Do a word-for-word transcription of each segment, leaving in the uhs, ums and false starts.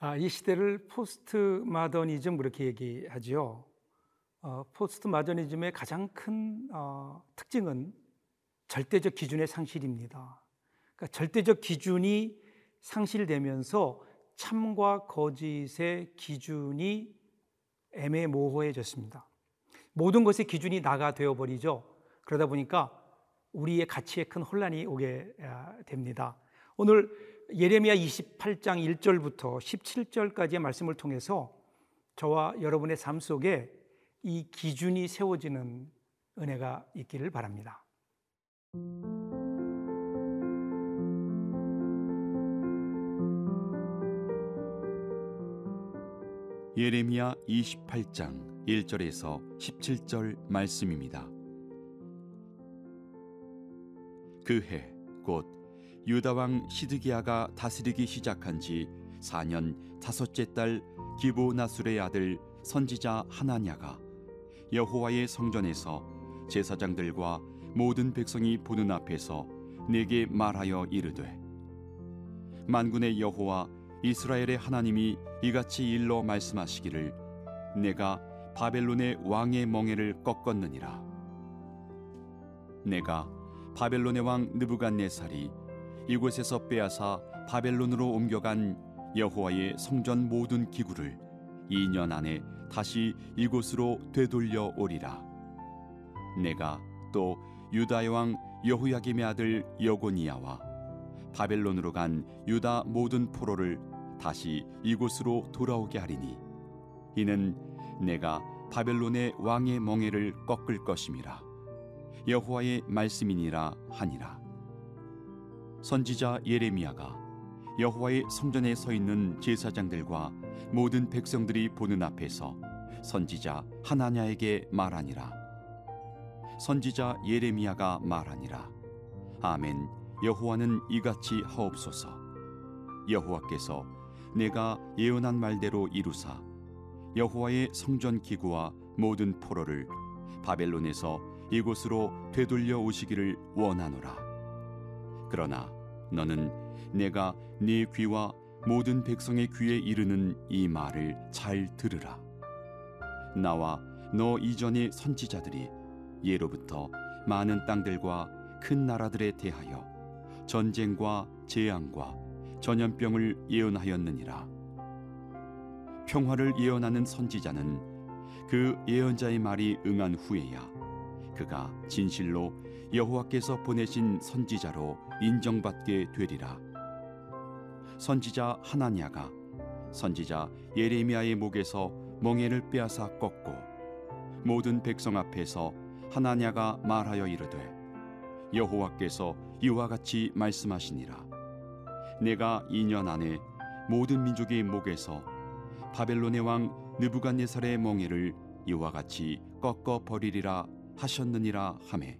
아, 이 시대를 포스트 마더니즘 그렇게 얘기하지요. 어, 포스트 마더니즘의 가장 큰 어, 특징은 절대적 기준의 상실입니다. 그러니까 절대적 기준이 상실되면서 참과 거짓의 기준이 애매모호해졌습니다. 모든 것의 기준이 나가 되어버리죠. 그러다 보니까 우리의 가치에 큰 혼란이 오게 됩니다. 오늘 예레미야 이십팔 장 일 절부터 십칠 절까지의 말씀을 통해서 저와 여러분의 삶 속에 이 기준이 세워지는 은혜가 있기를 바랍니다. 예레미야 이십팔 장 일 절에서 십칠 절 말씀입니다. 그 해 곧 유다왕 시드기야가 다스리기 시작한 지 사 년 다섯째 달 기브나술의 아들 선지자 하나냐가 여호와의 성전에서 제사장들과 모든 백성이 보는 앞에서 내게 말하여 이르되, 만군의 여호와 이스라엘의 하나님이 이같이 일러 말씀하시기를, 내가 바벨론의 왕의 멍에를 꺾었느니라. 내가 바벨론의 왕 느부갓네살이 이곳에서 빼앗아 바벨론으로 옮겨간 여호와의 성전 모든 기구를 이 년 안에 다시 이곳으로 되돌려 오리라. 내가 또 유다의 왕 여호야김의 아들 여고니아와 바벨론으로 간 유다 모든 포로를 다시 이곳으로 돌아오게 하리니, 이는 내가 바벨론의 왕의 멍에를 꺾을 것임이라. 여호와의 말씀이니라 하니라. 선지자 예레미야가 여호와의 성전에 서 있는 제사장들과 모든 백성들이 보는 앞에서 선지자 하나냐에게 말하니라. 선지자 예레미야가 말하니라. 아멘. 여호와는 이같이 하옵소서. 여호와께서 내가 예언한 말대로 이루사 여호와의 성전 기구와 모든 포로를 바벨론에서 이곳으로 되돌려 오시기를 원하노라. 그러나 너는 내가 네 귀와 모든 백성의 귀에 이르는 이 말을 잘 들으라. 나와 너 이전의 선지자들이 예로부터 많은 땅들과 큰 나라들에 대하여 전쟁과 재앙과 전염병을 예언하였느니라. 평화를 예언하는 선지자는 그 예언자의 말이 응한 후에야 그가 진실로 여호와께서 보내신 선지자로 인정받게 되리라. 선지자 하나냐가 선지자 예레미야의 목에서 멍에를 빼앗아 꺾고 모든 백성 앞에서 하나냐가 말하여 이르되, 여호와께서 이와 같이 말씀하시니라. 내가 이 년 안에 모든 민족의 목에서 바벨론의 왕 느부갓네살의 멍에를 이와 같이 꺾어 버리리라 하셨느니라 하매,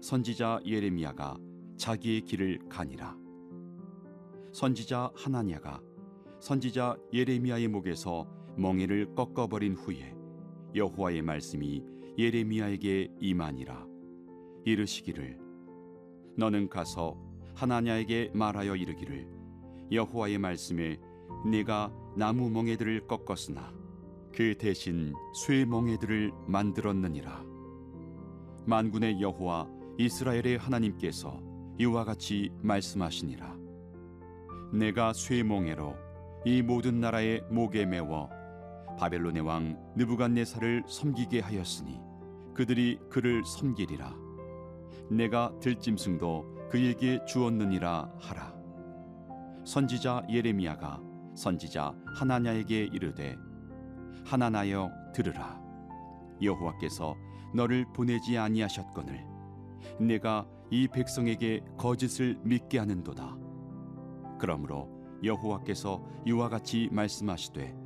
선지자 예레미야가 자기의 길을 가니라. 선지자 하나냐가 선지자 예레미야의 목에서 멍에를 꺾어 버린 후에 여호와의 말씀이 예레미야에게 임하니라. 이르시기를, 너는 가서 하나냐에게 말하여 이르기를, 여호와의 말씀에 내가 나무 멍에들을 꺾었으나 그 대신 쇠 멍에들을 만들었느니라. 만군의 여호와 이스라엘의 하나님께서 이와 같이 말씀하시니라. 내가 쇠 멍에로 이 모든 나라의 목에 메워 바벨론의 왕 느부갓네살을 섬기게 하였으니 그들이 그를 섬기리라. 내가 들짐승도 그에게 주었느니라 하라. 선지자 예레미야가 선지자 하나냐에게 이르되, 하나냐여 들으라. 여호와께서 너를 보내지 아니하셨거늘 내가 이 백성에게 거짓을 믿게 하는도다. 그러므로 여호와께서 이와 같이 말씀하시되,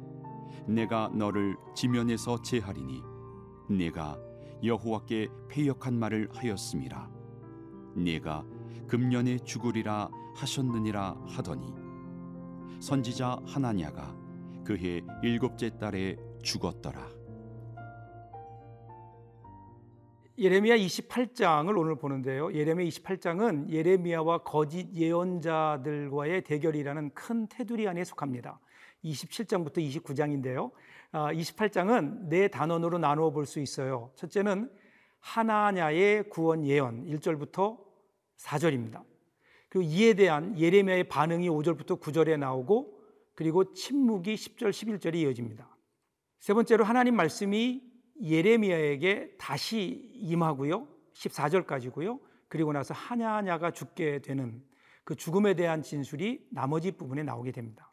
내가 너를 지면에서 제하리니 내가 여호와께 패역한 말을 하였음이라. 네가 금년에 죽으리라 하셨느니라 하더니, 선지자 하나냐가 그해 일곱째 달에 죽었더라. 예레미야 이십팔 장을 오늘 보는데요, 예레미야 이십팔 장은 예레미야와 거짓 예언자들과의 대결이라는 큰 테두리 안에 속합니다. 이십칠 장부터 이십구 장인데요. 이십팔 장은 네 단원으로 나누어 볼 수 있어요. 첫째는 하나냐의 구원 예언, 일 절부터 사 절입니다. 그리고 이에 대한 예레미야의 반응이 오 절부터 구 절에 나오고, 그리고 침묵이 십 절, 십일 절이 이어집니다. 세 번째로 하나님 말씀이 예레미야에게 다시 임하고요, 십사 절까지고요. 그리고 나서 하냐하냐가 죽게 되는 그 죽음에 대한 진술이 나머지 부분에 나오게 됩니다.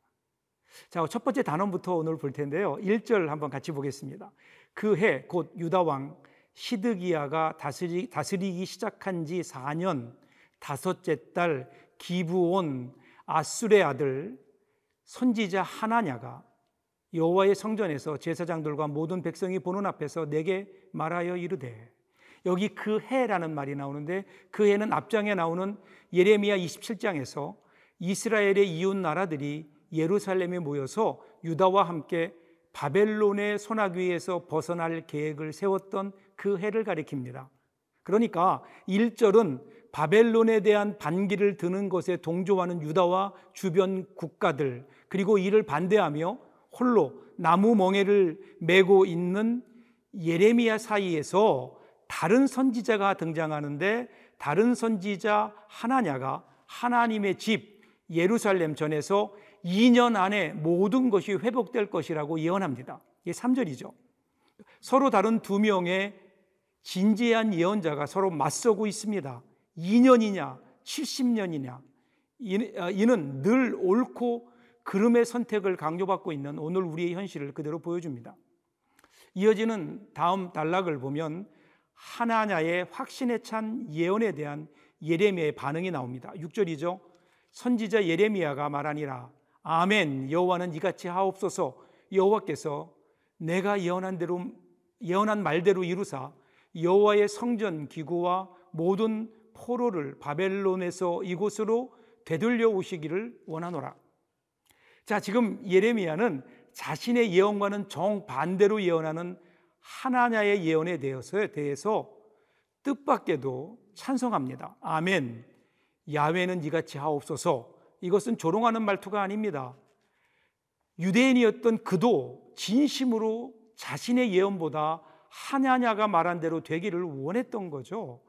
자, 첫 번째 단원부터 오늘 볼 텐데요, 일 절 한번 같이 보겠습니다. 그 해 곧 유다왕 시드기야가 다스리, 다스리기 시작한 지 사 년 다섯째 달 기브온 아술의 아들 선지자 하나냐가 여호와의 성전에서 제사장들과 모든 백성이 보는 앞에서 내게 말하여 이르되, 여기 그 해라는 말이 나오는데, 그 해는 앞장에 나오는 예레미야 이십칠 장에서 이스라엘의 이웃 나라들이 예루살렘에 모여서 유다와 함께 바벨론의 손아귀에서 벗어날 계획을 세웠던 그 해를 가리킵니다. 그러니까 일 절은 바벨론에 대한 반기를 드는 것에 동조하는 유다와 주변 국가들, 그리고 이를 반대하며 홀로 나무 멍에를 메고 있는 예레미야 사이에서 다른 선지자가 등장하는데, 다른 선지자 하나냐가 하나님의 집 예루살렘 전에서 이 년 안에 모든 것이 회복될 것이라고 예언합니다. 이게 삼 절이죠. 서로 다른 두 명의 진지한 예언자가 서로 맞서고 있습니다. 이 년이냐 칠십 년이냐, 이는 늘 옳고 그름의 선택을 강요받고 있는 오늘 우리의 현실을 그대로 보여줍니다. 이어지는 다음 단락을 보면 하나냐의 확신에 찬 예언에 대한 예레미야의 반응이 나옵니다. 육 절이죠. 선지자 예레미야가 말하니라. 아멘, 여호와는 이같이 하옵소서. 여호와께서 내가 예언한 대로, 예언한 말대로 이루사 여호와의 성전 기구와 모든 포로를 바벨론에서 이곳으로 되돌려 오시기를 원하노라. 자, 지금 예레미야는 자신의 예언과는 정반대로 예언하는 하나냐의 예언에 대해서 뜻밖에도 찬성합니다. 아멘, 야훼는 이같이 하옵소서. 이것은 조롱하는 말투가 아닙니다. 유대인이었던 그도 진심으로 자신의 예언보다 하나냐가 말한 대로 되기를 원했던 거죠.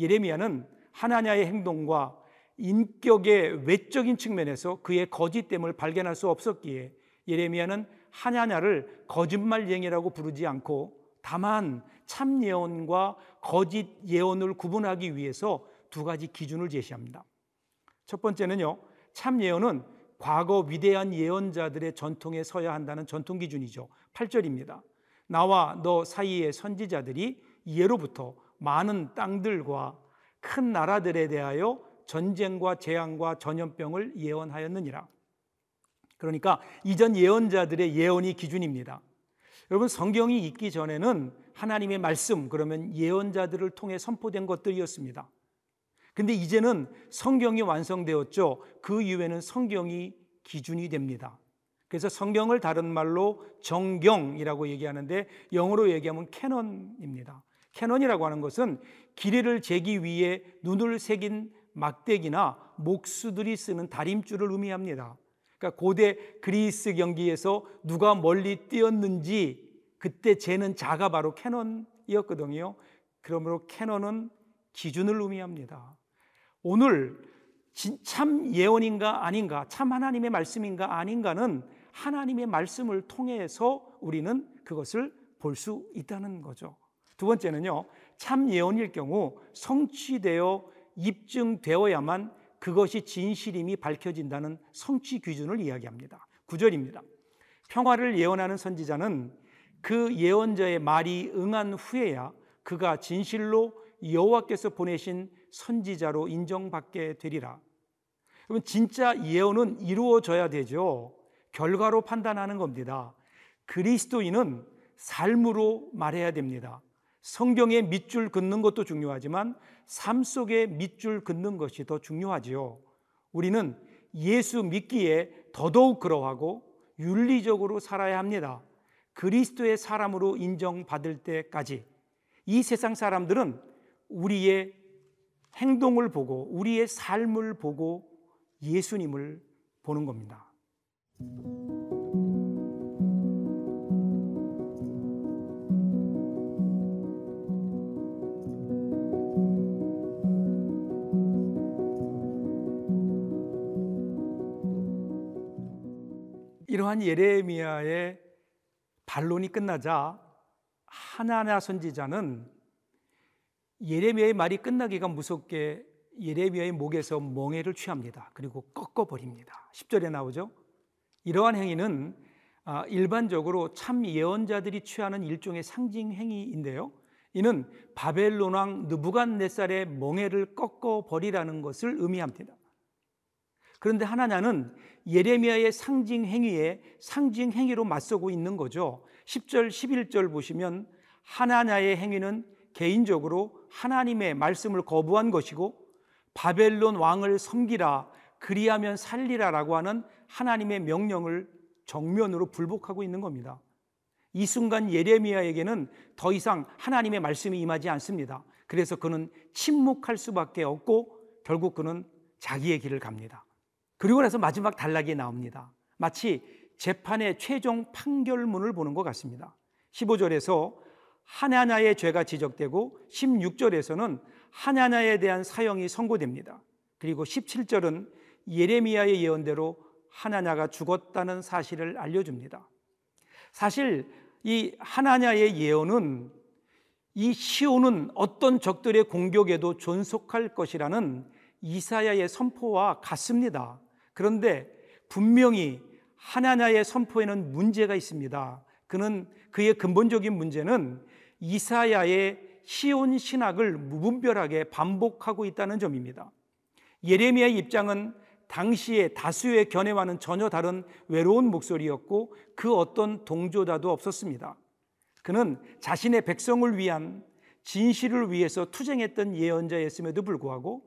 예레미야는 하나냐의 행동과 인격의 외적인 측면에서 그의 거짓됨을 발견할 수 없었기에 예레미야는 하나냐를 거짓말쟁이라고 부르지 않고, 다만 참 예언과 거짓 예언을 구분하기 위해서 두 가지 기준을 제시합니다. 첫 번째는요, 참 예언은 과거 위대한 예언자들의 전통에 서야 한다는 전통 기준이죠. 팔 절입니다. 나와 너 사이의 선지자들이 예로부터 많은 땅들과 큰 나라들에 대하여 전쟁과 재앙과 전염병을 예언하였느니라. 그러니까 이전 예언자들의 예언이 기준입니다. 여러분, 성경이 있기 전에는 하나님의 말씀, 그러면 예언자들을 통해 선포된 것들이었습니다. 근데 이제는 성경이 완성되었죠. 그 이후에는 성경이 기준이 됩니다. 그래서 성경을 다른 말로 정경이라고 얘기하는데, 영어로 얘기하면 캐논입니다. 캐논이라고 하는 것은 길이를 재기 위해 눈을 새긴 막대기나 목수들이 쓰는 다림줄을 의미합니다. 그러니까 고대 그리스 경기에서 누가 멀리 뛰었는지 그때 재는 자가 바로 캐논이었거든요. 그러므로 캐논은 기준을 의미합니다. 오늘 참 예언인가 아닌가, 참 하나님의 말씀인가 아닌가는 하나님의 말씀을 통해서 우리는 그것을 볼 수 있다는 거죠. 두 번째는요, 참 예언일 경우 성취되어 입증되어야만 그것이 진실임이 밝혀진다는 성취 기준을 이야기합니다. 구 절입니다. 평화를 예언하는 선지자는 그 예언자의 말이 응한 후에야 그가 진실로 여호와께서 보내신 선지자로 인정받게 되리라. 그러면 진짜 예언은 이루어져야 되죠. 결과로 판단하는 겁니다. 그리스도인은 삶으로 말해야 됩니다. 성경에 밑줄 긋는 것도 중요하지만 삶 속에 밑줄 긋는 것이 더 중요하지요. 우리는 예수 믿기에 더더욱 그러하고 윤리적으로 살아야 합니다. 그리스도의 사람으로 인정받을 때까지. 이 세상 사람들은 우리의 행동을 보고, 우리의 삶을 보고 예수님을 보는 겁니다. 이러한 예레미야의 반론이 끝나자 하나냐 선지자는 예레미야의 말이 끝나기가 무섭게 예레미야의 목에서 멍에를 취합니다. 그리고 꺾어버립니다. 십 절에 나오죠. 이러한 행위는 일반적으로 참 예언자들이 취하는 일종의 상징 행위인데요, 이는 바벨론 왕 느부갓네살의 멍에를 꺾어버리라는 것을 의미합니다. 그런데 하나냐는 예레미야의 상징 행위에 상징 행위로 맞서고 있는 거죠. 십 절, 십일 절 보시면 하나냐의 행위는 개인적으로 하나님의 말씀을 거부한 것이고 바벨론 왕을 섬기라, 그리하면 살리라라고 하는 하나님의 명령을 정면으로 불복하고 있는 겁니다. 이 순간 예레미야에게는 더 이상 하나님의 말씀이 임하지 않습니다. 그래서 그는 침묵할 수밖에 없고 결국 그는 자기의 길을 갑니다. 그리고 나서 마지막 단락이 나옵니다. 마치 재판의 최종 판결문을 보는 것 같습니다. 십오 절에서 하나냐의 죄가 지적되고 십육 절에서는 하나냐에 대한 사형이 선고됩니다. 그리고 십칠 절은 예레미야의 예언대로 하나냐가 죽었다는 사실을 알려줍니다. 사실 이 하나냐의 예언은 이 시온은 어떤 적들의 공격에도 존속할 것이라는 이사야의 선포와 같습니다. 그런데 분명히 하나냐의 선포에는 문제가 있습니다. 그는 그의 근본적인 문제는 이사야의 시온 신학을 무분별하게 반복하고 있다는 점입니다. 예레미야의 입장은 당시의 다수의 견해와는 전혀 다른 외로운 목소리였고 그 어떤 동조자도 없었습니다. 그는 자신의 백성을 위한 진실을 위해서 투쟁했던 예언자였음에도 불구하고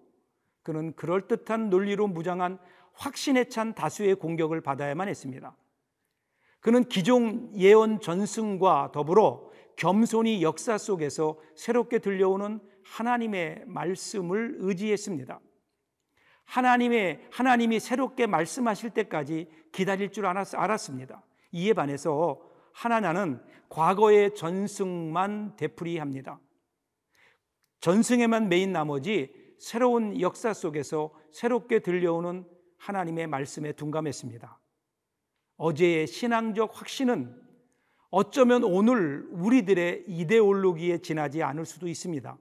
그는 그럴듯한 논리로 무장한 확신에 찬 다수의 공격을 받아야만 했습니다. 그는 기존 예언 전승과 더불어 겸손히 역사 속에서 새롭게 들려오는 하나님의 말씀을 의지했습니다. 하나님의, 하나님이 새롭게 말씀하실 때까지 기다릴 줄 알았습니다. 이에 반해서 하나냐는 과거의 전승만 되풀이합니다. 전승에만 매인 나머지 새로운 역사 속에서 새롭게 들려오는 하나님의 말씀에 둔감했습니다. 어제의 신앙적 확신은 어쩌면 오늘 우리들의 이데올로기에 지나지 않을 수도 있습니다.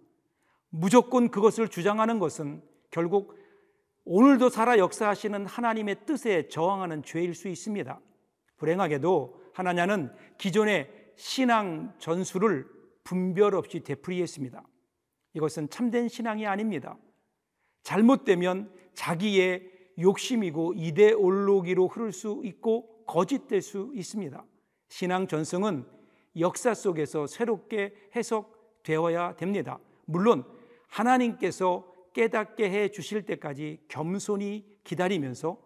무조건 그것을 주장하는 것은 결국 오늘도 살아 역사하시는 하나님의 뜻에 저항하는 죄일 수 있습니다. 불행하게도 하나냐는 기존의 신앙 전술을 분별 없이 되풀이했습니다. 이것은 참된 신앙이 아닙니다. 잘못되면 자기의 욕심이고 이데올로기로 흐를 수 있고 거짓될 수 있습니다. 신앙 전승은 역사 속에서 새롭게 해석되어야 됩니다. 물론 하나님께서 깨닫게 해 주실 때까지 겸손히 기다리면서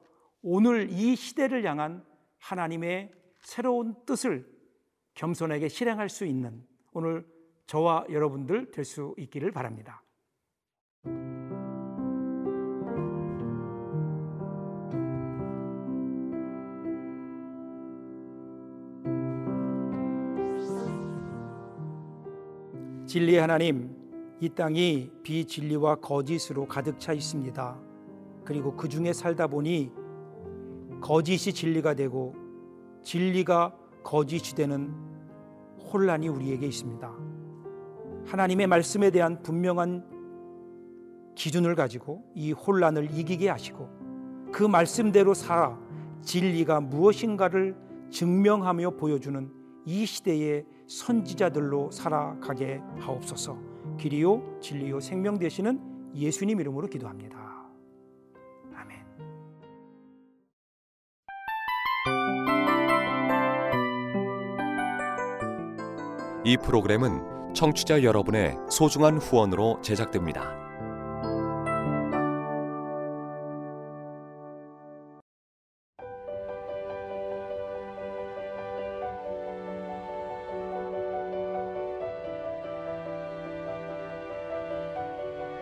오늘 이 시대를 향한 하나님의 새로운 뜻을 겸손하게 실행할 수 있는 오늘 저와 여러분들 될 수 있기를 바랍니다. 진리의 하나님, 이 땅이 비진리와 거짓으로 가득 차 있습니다. 그리고 그 중에 살다 보니 거짓이 진리가 되고 진리가 거짓이 되는 혼란이 우리에게 있습니다. 하나님의 말씀에 대한 분명한 기준을 가지고 이 혼란을 이기게 하시고 그 말씀대로 살아 진리가 무엇인가를 증명하며 보여주는 이 시대의 선지자들로 살아가게 하옵소서. 길이요 진리요 생명 되시는 예수님 이름으로 기도합니다. 아멘. 이 프로그램은 청취자 여러분의 소중한 후원으로 제작됩니다.